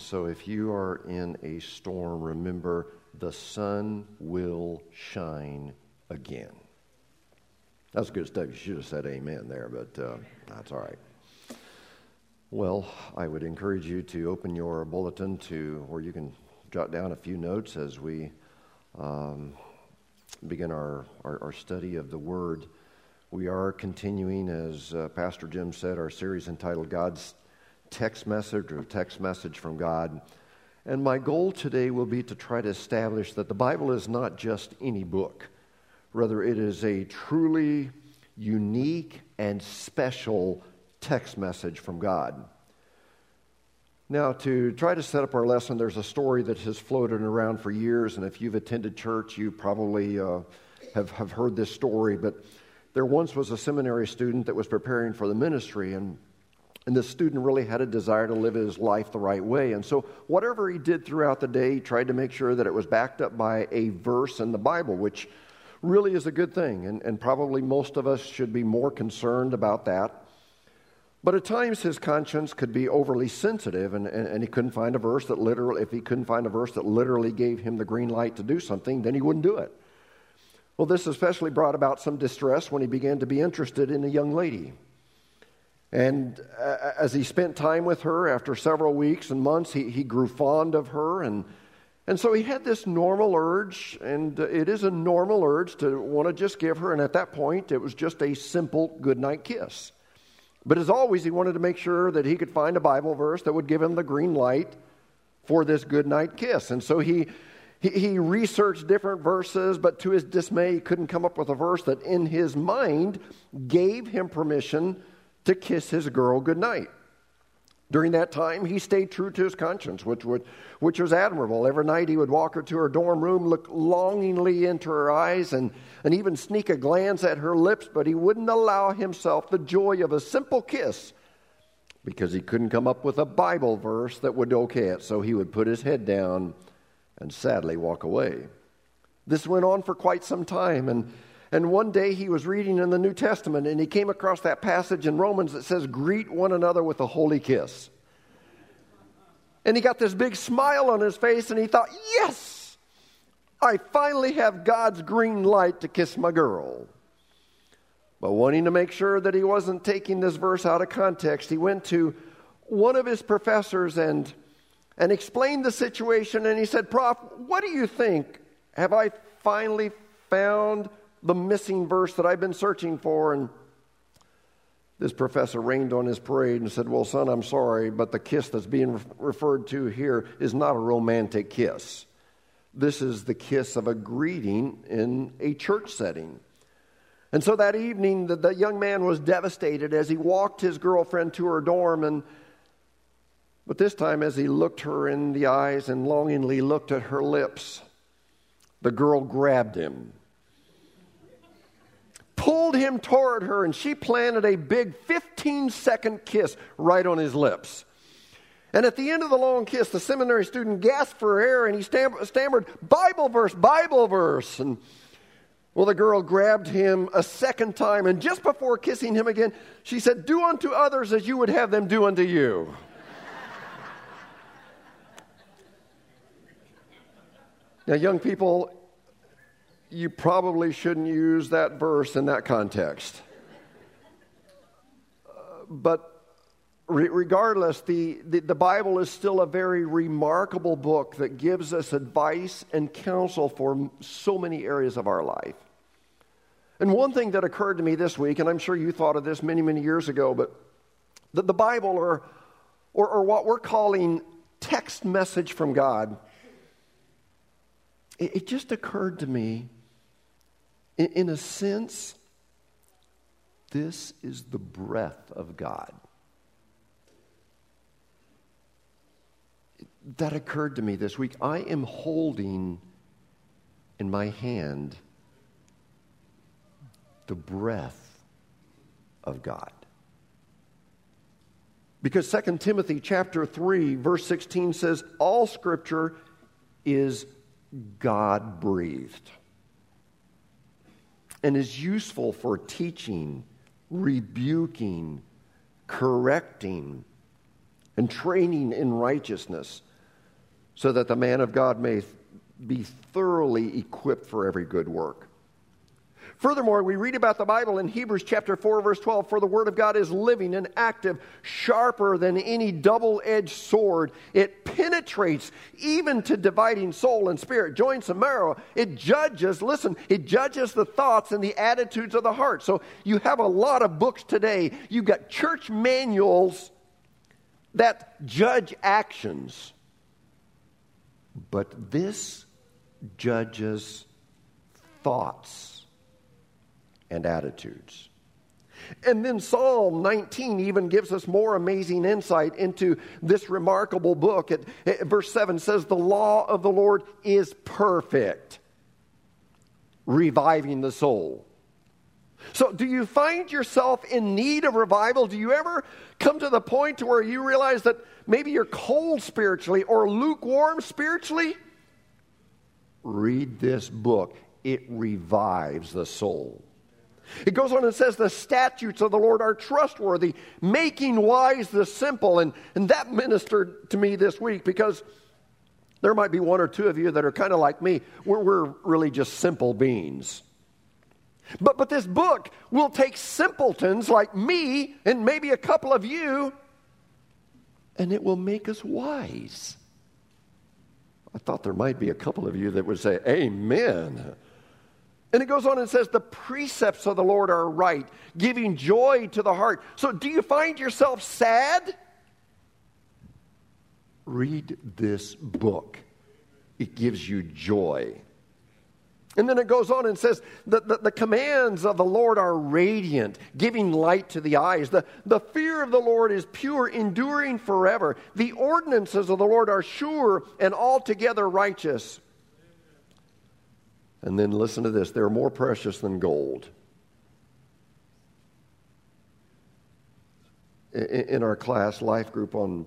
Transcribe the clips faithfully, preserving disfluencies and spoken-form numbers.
So if you are in a storm, remember the sun will shine again. That's good stuff. You should have said amen there, but uh, that's all right. Well, I would encourage you to open your bulletin to where you can jot down a few notes as we um, begin our, our, our study of the Word. We are continuing, as uh, Pastor Jim said, our series entitled God's Text message or text message from God. And my goal today will be to try to establish that the Bible is not just any book. Rather, it is a truly unique and special text message from God. Now, to try to set up our lesson, there's a story that has floated around for years, and if you've attended church, you probably uh, have, have heard this story. But there once was a seminary student that was preparing for the ministry, and And this student really had a desire to live his life the right way. And so whatever he did throughout the day, he tried to make sure that it was backed up by a verse in the Bible, which really is a good thing. And, and probably most of us should be more concerned about that. But at times his conscience could be overly sensitive, and, and, and he couldn't find a verse that literally, if he couldn't find a verse that literally gave him the green light to do something, then he wouldn't do it. Well, this especially brought about some distress when he began to be interested in a young lady. And as he spent time with her after several weeks and months, he, he grew fond of her. And, and so he had this normal urge, and it is a normal urge to want to just give her. And at that point, it was just a simple goodnight kiss. But as always, he wanted to make sure that he could find a Bible verse that would give him the green light for this goodnight kiss. And so he, he, he researched different verses, but to his dismay, he couldn't come up with a verse that in his mind gave him permission to kiss his girl goodnight. During that time, he stayed true to his conscience, which would, which was admirable. Every night he would walk her to her dorm room, look longingly into her eyes, and, and even sneak a glance at her lips, but he wouldn't allow himself the joy of a simple kiss because he couldn't come up with a Bible verse that would okay it, so he would put his head down and sadly walk away. This went on for quite some time, and And one day he was reading in the New Testament, and he came across that passage in Romans that says, "Greet one another with a holy kiss." And he got this big smile on his face, and he thought, "Yes, I finally have God's green light to kiss my girl." But wanting to make sure that he wasn't taking this verse out of context, he went to one of his professors and, and explained the situation, and he said, "Prof, what do you think? Have I finally found the missing verse that I've been searching for?" And this professor rained on his parade and said, "Well, son, I'm sorry, but the kiss that's being referred to here is not a romantic kiss. This is the kiss of a greeting in a church setting." And so that evening, the, the young man was devastated as he walked his girlfriend to her dorm. And but this time, as he looked her in the eyes and longingly looked at her lips, the girl grabbed him, pulled him toward her, and she planted a big fifteen-second kiss right on his lips. And at the end of the long kiss, the seminary student gasped for air, and he stammered, "Bible verse, Bible verse." And well, the girl grabbed him a second time, and just before kissing him again, she said, "Do unto others as you would have them do unto you." Now, young people, you probably shouldn't use that verse in that context. Uh, but re- regardless, the, the, the Bible is still a very remarkable book that gives us advice and counsel for so many areas of our life. And one thing that occurred to me this week, and I'm sure you thought of this many, many years ago, but the, the Bible, or, or, or what we're calling text message from God, it, it just occurred to me, in a sense, this is the breath of God. That occurred to me this week. I am holding in my hand the breath of God. Because Second Timothy chapter three, verse sixteen says, "All Scripture is God-breathed, and is useful for teaching, rebuking, correcting, and training in righteousness, so that the man of God may be thoroughly equipped for every good work." Furthermore, we read about the Bible in Hebrews chapter four, verse twelve, "For the word of God is living and active, sharper than any double-edged sword. It penetrates even to dividing soul and spirit, joints and marrow. It judges," listen, "it judges the thoughts and the attitudes of the heart." So you have a lot of books today. You've got church manuals that judge actions. But this judges thoughts and attitudes. And then Psalm nineteen even gives us more amazing insight into this remarkable book. It, it, verse seven says, "The law of the Lord is perfect, reviving the soul." So do you find yourself in need of revival? Do you ever come to the point to where you realize that maybe you're cold spiritually or lukewarm spiritually? Read this book. It revives the soul. It goes on and says, "The statutes of the Lord are trustworthy, making wise the simple." And, and that ministered to me this week, because there might be one or two of you that are kind of like me. We're, we're really just simple beings. But, but this book will take simpletons like me and maybe a couple of you, and it will make us wise. I thought there might be a couple of you that would say, amen. And it goes on and says, the precepts of the Lord are right, giving joy to the heart. So do you find yourself sad? Read this book. It gives you joy. And then it goes on and says that the, the commands of the Lord are radiant, giving light to the eyes. The, the fear of the Lord is pure, enduring forever. The ordinances of the Lord are sure and altogether righteous. And then listen to this. They're more precious than gold. In, in our class, life group on,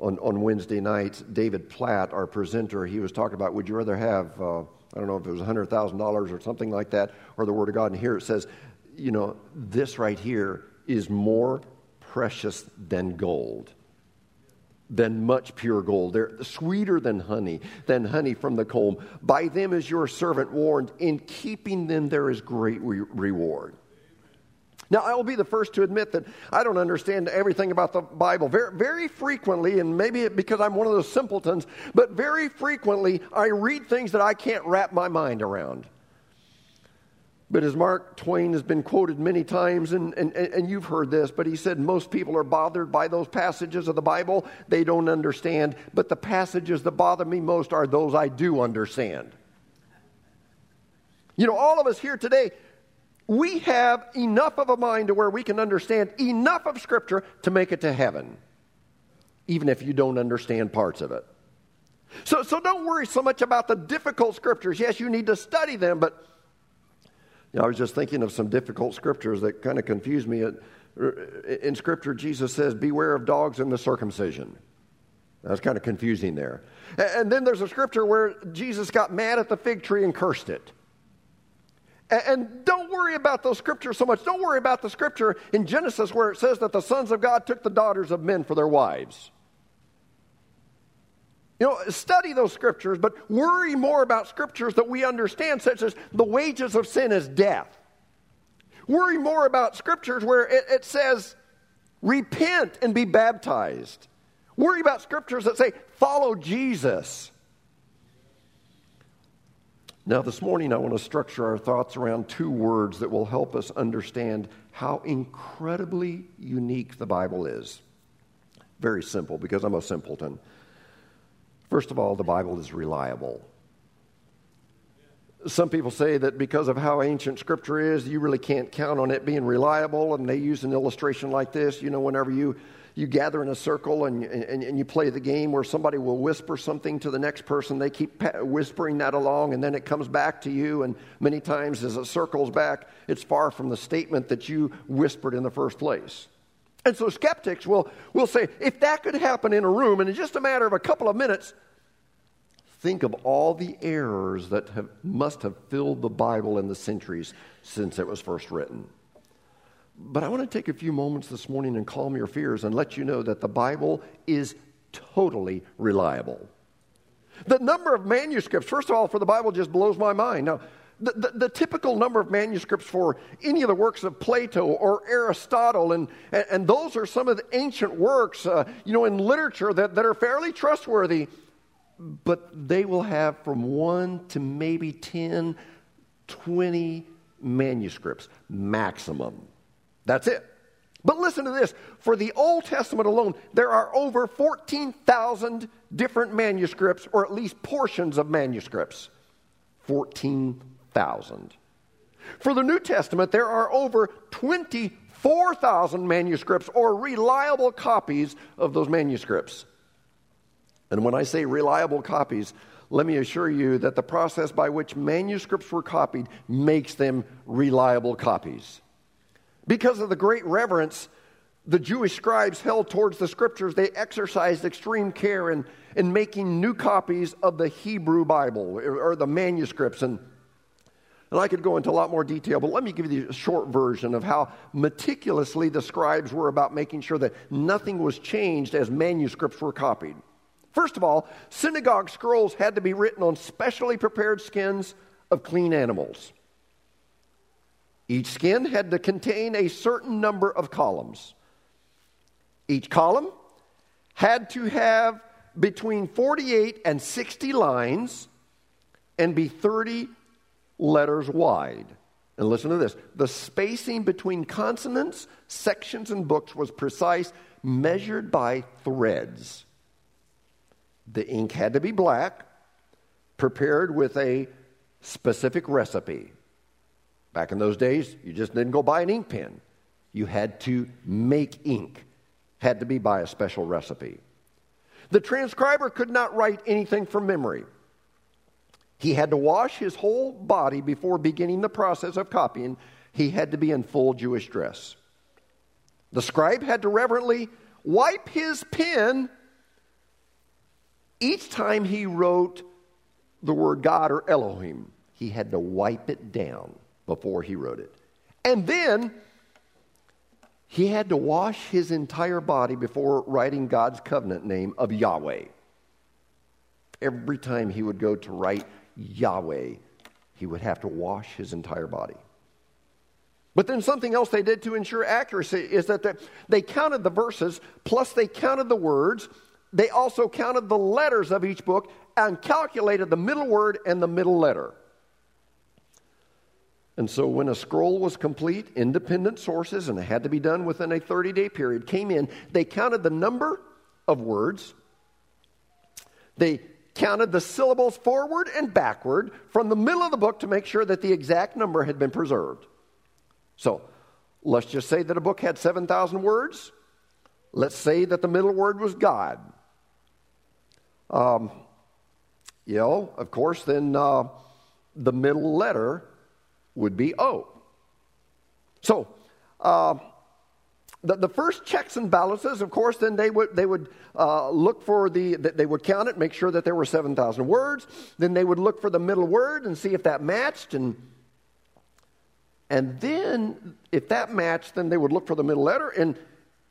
on, on Wednesday nights, David Platt, our presenter, he was talking about, would you rather have... Uh, I don't know if it was one hundred thousand dollars or something like that, or the Word of God. And here it says, you know, this right here is more precious than gold, than much pure gold. They're sweeter than honey, than honey from the comb. By them is your servant warned. In keeping them there is great re- reward. Now, I will be the first to admit that I don't understand everything about the Bible. Very, very frequently, and maybe it because I'm one of those simpletons, but very frequently I read things that I can't wrap my mind around. But as Mark Twain has been quoted many times, and, and, and you've heard this, but he said most people are bothered by those passages of the Bible they don't understand, but the passages that bother me most are those I do understand. You know, all of us here today, we have enough of a mind to where we can understand enough of Scripture to make it to heaven, even if you don't understand parts of it. So, so don't worry so much about the difficult Scriptures. Yes, you need to study them, but you know, I was just thinking of some difficult Scriptures that kind of confused me. In Scripture, Jesus says, beware of dogs and the circumcision. That's kind of confusing there. And then there's a Scripture where Jesus got mad at the fig tree and cursed it. And don't worry about those scriptures so much. Don't worry about the scripture in Genesis where it says that the sons of God took the daughters of men for their wives. You know, study those scriptures, but worry more about scriptures that we understand, such as the wages of sin is death. Worry more about scriptures where it, it says, repent and be baptized. Worry about scriptures that say, follow Jesus. Now, this morning, I want to structure our thoughts around two words that will help us understand how incredibly unique the Bible is. Very simple, because I'm a simpleton. First of all, the Bible is reliable. Some people say that because of how ancient Scripture is, you really can't count on it being reliable, and they use an illustration like this. You know, whenever you... You gather in a circle and, and, and you play the game where somebody will whisper something to the next person. They keep whispering that along, and then it comes back to you. And many times as it circles back, it's far from the statement that you whispered in the first place. And so skeptics will, will say, if that could happen in a room, and in just a matter of a couple of minutes, think of all the errors that have, must have filled the Bible in the centuries since it was first written. But I want to take a few moments this morning and calm your fears and let you know that the Bible is totally reliable. The number of manuscripts, first of all, for the Bible just blows my mind. Now, the, the, the typical number of manuscripts for any of the works of Plato or Aristotle, and, and, and those are some of the ancient works, uh, you know, in literature that, that are fairly trustworthy, but they will have from one to maybe ten, twenty manuscripts maximum. That's it. But listen to this. For the Old Testament alone, there are over fourteen thousand different manuscripts, or at least portions of manuscripts. fourteen thousand. For the New Testament, there are over twenty-four thousand manuscripts, or reliable copies of those manuscripts. And when I say reliable copies, let me assure you that the process by which manuscripts were copied makes them reliable copies. Because of the great reverence the Jewish scribes held towards the Scriptures, they exercised extreme care in, in making new copies of the Hebrew Bible, or, or the manuscripts. And, and I could go into a lot more detail, but let me give you a short version of how meticulously the scribes were about making sure that nothing was changed as manuscripts were copied. First of all, synagogue scrolls had to be written on specially prepared skins of clean animals. Each skin had to contain a certain number of columns. Each column had to have between forty-eight and sixty lines and be thirty letters wide. And listen to this. The spacing between consonants, sections, and books was precise, measured by threads. The ink had to be black, prepared with a specific recipe. Back in those days, you just didn't go buy an ink pen. You had to make ink. Had to be by a special recipe. The transcriber could not write anything from memory. He had to wash his whole body before beginning the process of copying. He had to be in full Jewish dress. The scribe had to reverently wipe his pen each time he wrote the word God or Elohim. He had to wipe it down before he wrote it. And then he had to wash his entire body before writing God's covenant name of Yahweh. Every time he would go to write Yahweh, he would have to wash his entire body. But then something else they did to ensure accuracy is that they counted the verses, plus they counted the words. They also counted the letters of each book and calculated the middle word and the middle letter. And so when a scroll was complete, independent sources, and it had to be done within a thirty-day period, came in, they counted the number of words. They counted the syllables forward and backward from the middle of the book to make sure that the exact number had been preserved. So let's just say that a book had seven thousand words. Let's say that the middle word was God. Um, you know, of course, then uh, the middle letter would be O. So uh, the, the first checks and balances, of course, then they would they would uh, look for the, they would count it, make sure that there were seven thousand words. Then they would look for the middle word and see if that matched. And, and then if that matched, then they would look for the middle letter. And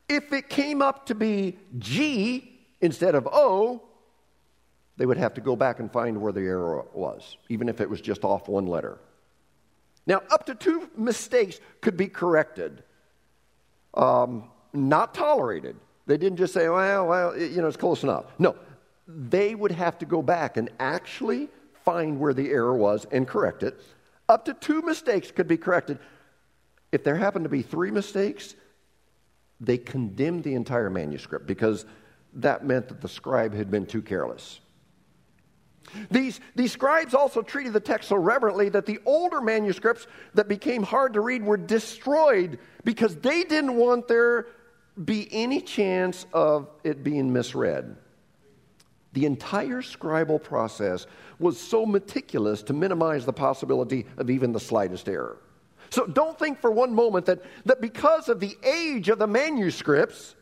if it came up to be G instead of O, they would have to go back and find where the error was, even if it was just off one letter. Now, up to two mistakes could be corrected, um, not tolerated. They didn't just say, well, well, you know, it's close enough. No, they would have to go back and actually find where the error was and correct it. Up to two mistakes could be corrected. If there happened to be three mistakes, they condemned the entire manuscript because that meant that the scribe had been too careless. These, these scribes also treated the text so reverently that the older manuscripts that became hard to read were destroyed because they didn't want there be any chance of it being misread. The entire scribal process was so meticulous to minimize the possibility of even the slightest error. So don't think for one moment that, that because of the age of the manuscripts,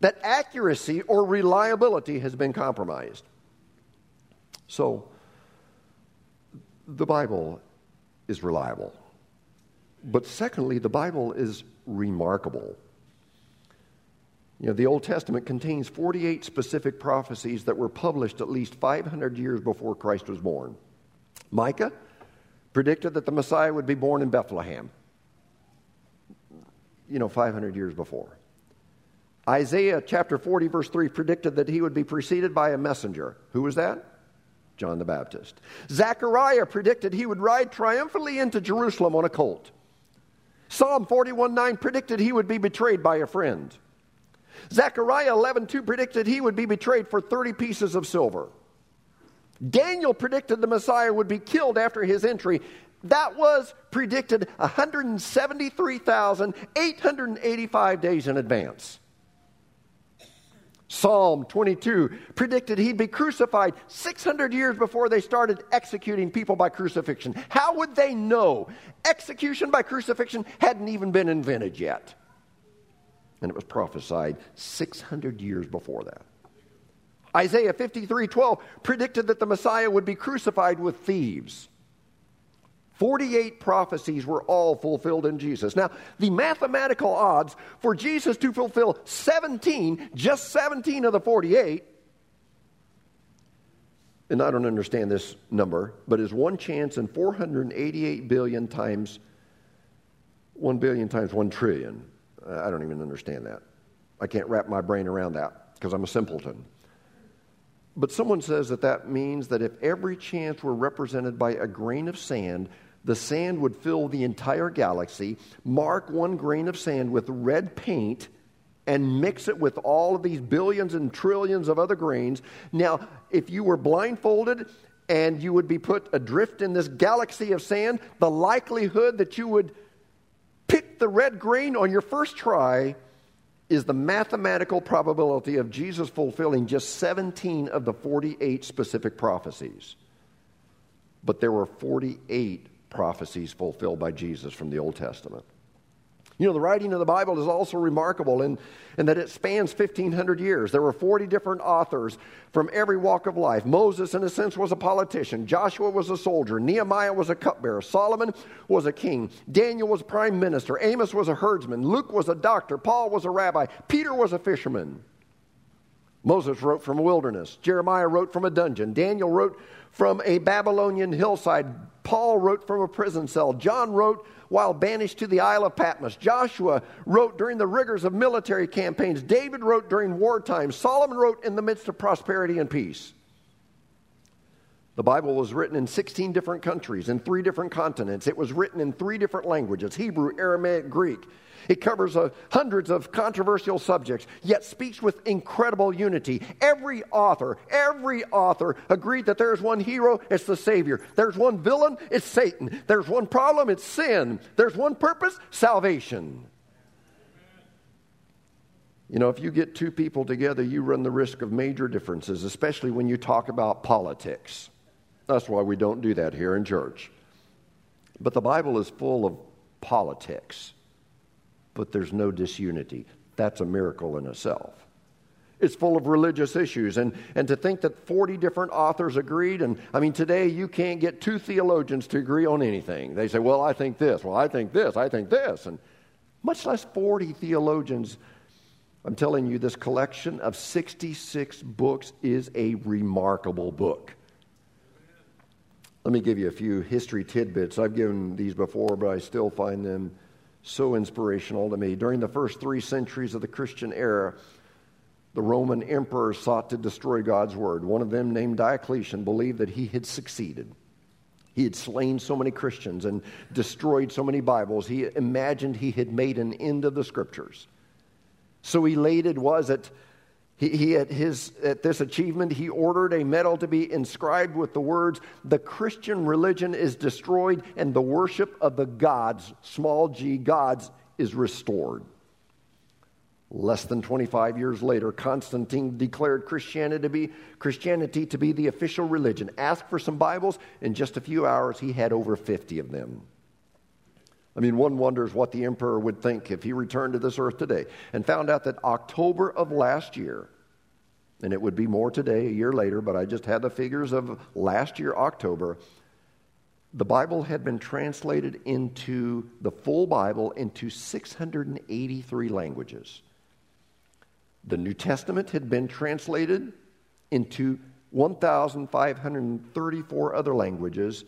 that accuracy or reliability has been compromised. So, the Bible is reliable. But secondly, the Bible is remarkable. You know, the Old Testament contains forty-eight specific prophecies that were published at least five hundred years before Christ was born. Micah predicted that the Messiah would be born in Bethlehem, you know, five hundred years before. Isaiah chapter forty, verse three, predicted that he would be preceded by a messenger. Who was that? John the Baptist. Zechariah predicted he would ride triumphantly into Jerusalem on a colt. Psalm forty-one nine predicted he would be betrayed by a friend. Zechariah eleven two predicted he would be betrayed for thirty pieces of silver. Daniel predicted the Messiah would be killed after his entry. That was predicted one hundred seventy-three thousand eight hundred eighty-five days in advance. Psalm twenty-two predicted he'd be crucified six hundred years before they started executing people by crucifixion. How would they know? Execution by crucifixion hadn't even been invented yet. And it was prophesied six hundred years before that. Isaiah fifty-three twelve predicted that the Messiah would be crucified with thieves. forty-eight prophecies were all fulfilled in Jesus. Now, the mathematical odds for Jesus to fulfill seventeen, just seventeen of the forty-eight, and I don't understand this number, but is one chance in four hundred eighty-eight billion times One billion times one trillion. I don't even understand that. I can't wrap my brain around that because I'm a simpleton. But someone says that that means that if every chance were represented by a grain of sand, the sand would fill the entire galaxy, mark one grain of sand with red paint, and mix it with all of these billions and trillions of other grains. Now, if you were blindfolded and you would be put adrift in this galaxy of sand, the likelihood that you would pick the red grain on your first try is the mathematical probability of Jesus fulfilling just seventeen of the forty-eight specific prophecies. But there were forty-eight prophecies fulfilled by Jesus from the Old Testament. You know, the writing of the Bible is also remarkable in, in that it spans fifteen hundred years. There were forty different authors from every walk of life. Moses, in a sense, was a politician. Joshua was a soldier. Nehemiah was a cupbearer. Solomon was a king. Daniel was prime minister. Amos was a herdsman. Luke was a doctor. Paul was a rabbi. Peter was a fisherman. Moses wrote from a wilderness. Jeremiah wrote from a dungeon. Daniel wrote from a Babylonian hillside. Paul wrote from a prison cell. John wrote while banished to the Isle of Patmos. Joshua wrote during the rigors of military campaigns. David wrote during wartime. Solomon wrote in the midst of prosperity and peace. The Bible was written in sixteen different countries, in three different continents. It was written in three different languages, Hebrew, Aramaic, Greek. It covers uh, hundreds of controversial subjects, yet speaks with incredible unity. Every author, every author agreed that there's one hero, it's the Savior. There's one villain, it's Satan. There's one problem, it's sin. There's one purpose, salvation. You know, if you get two people together, you run the risk of major differences, especially when you talk about politics. That's why we don't do that here in church. But the Bible is full of politics, but there's no disunity. That's a miracle in itself. It's full of religious issues, and, and to think that forty different authors agreed, and I mean, today you can't get two theologians to agree on anything. They say, well, I think this, well, I think this, I think this, and much less forty theologians. I'm telling you, this collection of sixty-six books is a remarkable book. Let me give you a few history tidbits. I've given these before, but I still find them so inspirational to me. During the first three centuries of the Christian era, the Roman emperors sought to destroy God's word. One of them, named Diocletian, believed that he had succeeded. He had slain so many Christians and destroyed so many Bibles. He imagined he had made an end of the Scriptures. So elated was it. He, he at his at this achievement, he ordered a medal to be inscribed with the words, "The Christian religion is destroyed, and the worship of the gods, small g gods, is restored." Less than twenty-five years later, Constantine declared Christianity to be Christianity to be the official religion. Asked for some Bibles. In just a few hours, he had over fifty of them. I mean, one wonders what the emperor would think if he returned to this earth today and found out that October of last year, and it would be more today, a year later, but I just had the figures of last year, October, the Bible had been translated into the full Bible into six hundred eighty-three languages. The New Testament had been translated into one thousand five hundred thirty-four other languages.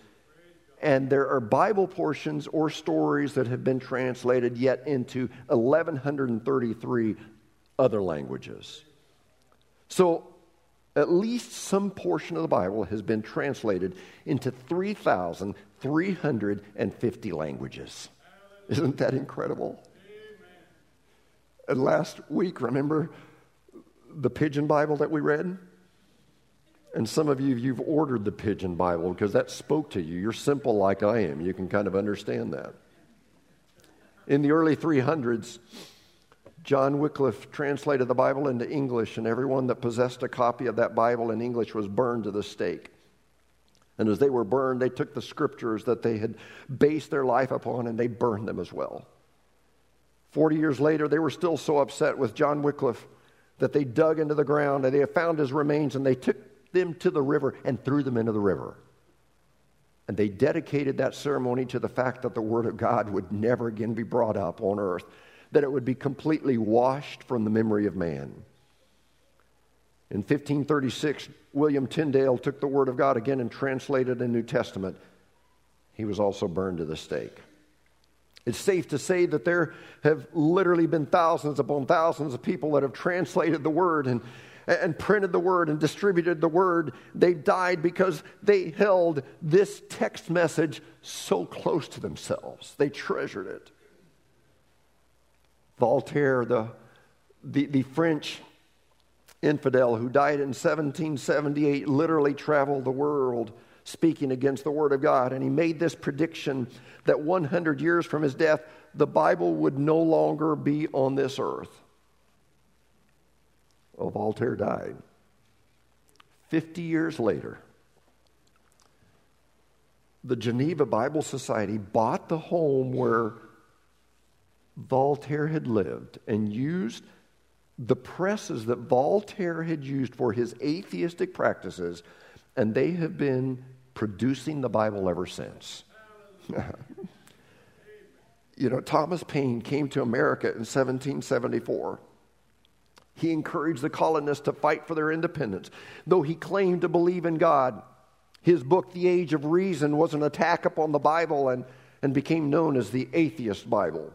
And there are Bible portions or stories that have been translated yet into eleven thirty-three other languages. So at least some portion of the Bible has been translated into three thousand three hundred fifty languages. Isn't that incredible? And last week, remember the Pigeon Bible that we read? And some of you, you've ordered the Pigeon Bible because that spoke to you. You're simple like I am. You can kind of understand that. In the early three hundreds, John Wycliffe translated the Bible into English, and everyone that possessed a copy of that Bible in English was burned to the stake. And as they were burned, they took the scriptures that they had based their life upon, and they burned them as well. Forty years later, they were still so upset with John Wycliffe that they dug into the ground, and they found his remains, and they took them to the river and threw them into the river. And they dedicated that ceremony to the fact that the Word of God would never again be brought up on earth, that it would be completely washed from the memory of man. In fifteen thirty-six, William Tyndale took the Word of God again and translated a New Testament. He was also burned to the stake. It's safe to say that there have literally been thousands upon thousands of people that have translated the word and, and printed the word and distributed the word. They died because they held this text message so close to themselves. They treasured it. Voltaire, the, the, the French infidel who died in seventeen seventy-eight, literally traveled the world speaking against the Word of God. And he made this prediction that one hundred years from his death, the Bible would no longer be on this earth. Well, Voltaire died. fifty years later, the Geneva Bible Society bought the home where Voltaire had lived and used the presses that Voltaire had used for his atheistic practices, and they have been producing the Bible ever since. You know, Thomas Paine came to America in seventeen seventy-four. He encouraged the colonists to fight for their independence. Though he claimed to believe in God, his book, The Age of Reason, was an attack upon the Bible and, and became known as the Atheist Bible.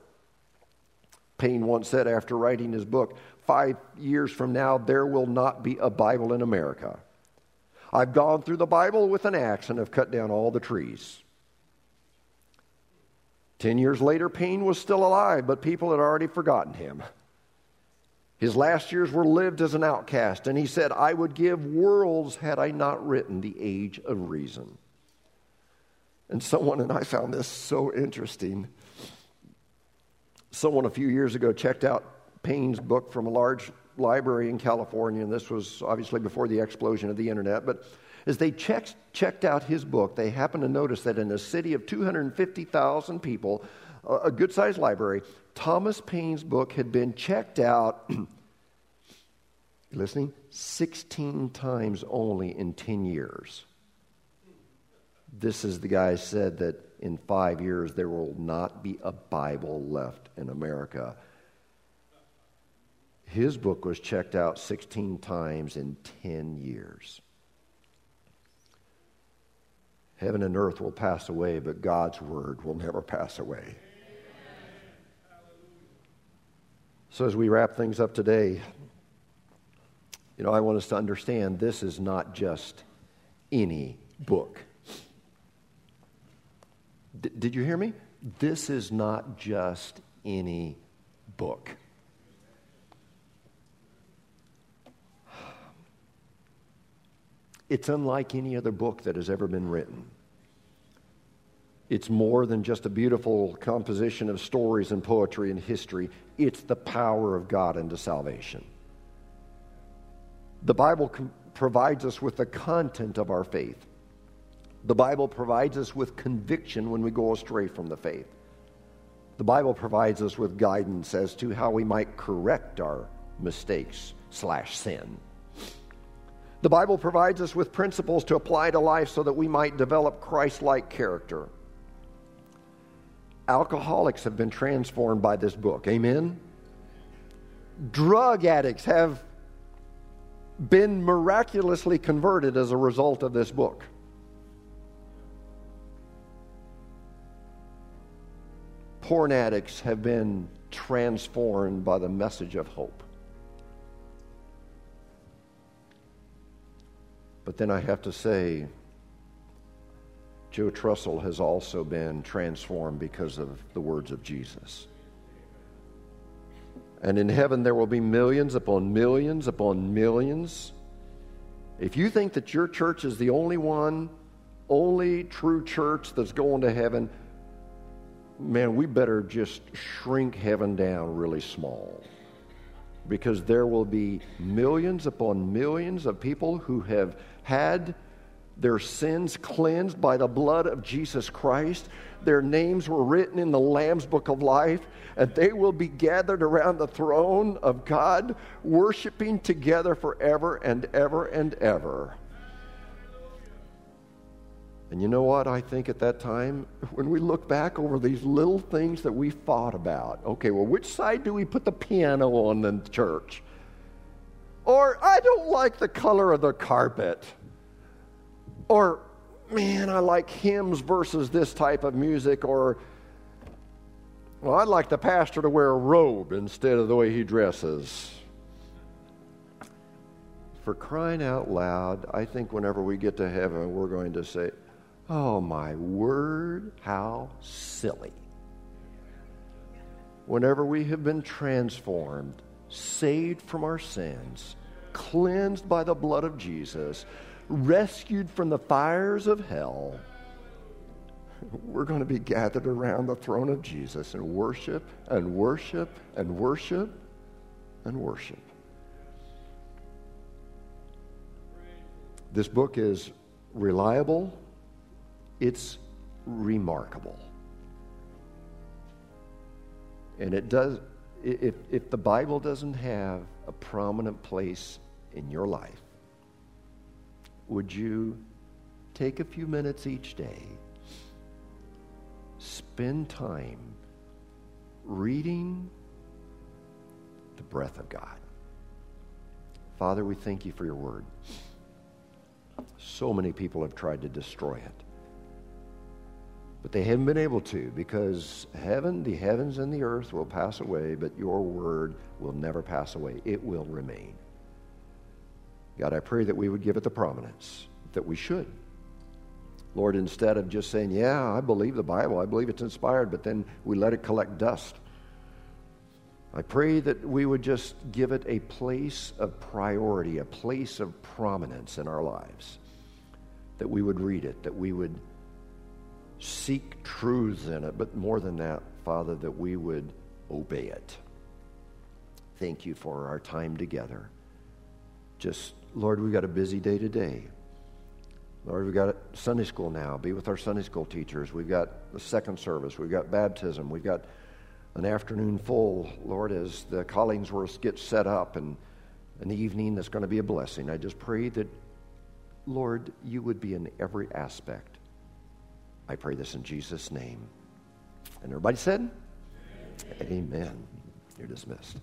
Paine once said after writing his book, five years from now, there will not be a Bible in America. I've gone through the Bible with an axe and have cut down all the trees. Ten years later, Paine was still alive, but people had already forgotten him. His last years were lived as an outcast, and he said, I would give worlds had I not written The Age of Reason. And someone, and I found this so interesting, someone a few years ago checked out Paine's book from a large library in California, and this was obviously before the explosion of the internet, but as they checked, checked out his book, they happened to notice that in a city of two hundred fifty thousand people, a good-sized library, Thomas Paine's book had been checked out, listening, sixteen times only in ten years. This is the guy said that in five years there will not be a Bible left in America. His book was checked out sixteen times in ten years. Heaven and earth will pass away, but God's word will never pass away. Amen. So as we wrap things up today, you know, I want us to understand this is not just any book. D- did you hear me? This is not just any book. It's unlike any other book that has ever been written. It's more than just a beautiful composition of stories and poetry and history. It's the power of God into salvation. The Bible com- provides us with the content of our faith. The Bible provides us with conviction when we go astray from the faith. The Bible provides us with guidance as to how we might correct our mistakes slash sin. The Bible provides us with principles to apply to life so that we might develop Christ-like character. Alcoholics have been transformed by this book. Amen? Drug addicts have been miraculously converted as a result of this book. Porn addicts have been transformed by the message of hope. But then I have to say, Joe Trussell has also been transformed because of the words of Jesus. And in heaven there will be millions upon millions upon millions. If you think that your church is the only one, only true church that's going to heaven, man, we better just shrink heaven down really small. Because there will be millions upon millions of people who have had their sins cleansed by the blood of Jesus Christ. Their names were written in the Lamb's Book of Life, and they will be gathered around the throne of God, worshiping together forever and ever and ever. And you know what? I think at that time, when we look back over these little things that we fought about, okay, well, which side do we put the piano on in the church? Or, I don't like the color of the carpet. Or, man, I like hymns versus this type of music. Or, Well, I'd like the pastor to wear a robe instead of the way he dresses. For crying out loud, I think whenever we get to heaven, we're going to say, oh my word, how silly. Whenever we have been transformed, saved from our sins, cleansed by the blood of Jesus, rescued from the fires of hell, we're going to be gathered around the throne of Jesus and worship and worship and worship and worship. This book is reliable. It's remarkable. And it does, if, if the Bible doesn't have a prominent place in your life, would you take a few minutes each day, spend time reading the breath of God? Father, we thank you for your word. So many people have tried to destroy it, but they haven't been able to, because heaven, the heavens and the earth will pass away, but your word will never pass away. It will remain. God, I pray that we would give it the prominence that we should. Lord, instead of just saying, yeah, I believe the Bible, I believe it's inspired, but then we let it collect dust. I pray that we would just give it a place of priority, a place of prominence in our lives, that we would read it, that we would seek truths in it, but more than that, Father, that we would obey it. Thank you for our time together. Just, Lord, we've got a busy day today. Lord, we've got Sunday school now. Be with our Sunday school teachers. We've got the second service. We've got baptism. We've got an afternoon full, Lord, as the Collingsworths get set up, and an evening that's going to be a blessing. I just pray that, Lord, you would be in every aspect. I pray this in Jesus' name. And everybody said, amen. Amen. You're dismissed.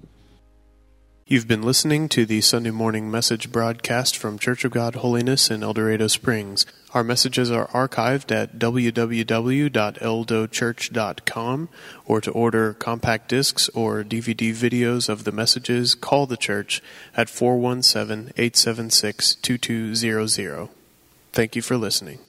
You've been listening to the Sunday morning message broadcast from Church of God Holiness in El Dorado Springs. Our messages are archived at w w w dot eldo church dot com, or to order compact discs or D V D videos of the messages, call the church at four one seven, eight seven six, two two zero zero. Thank you for listening.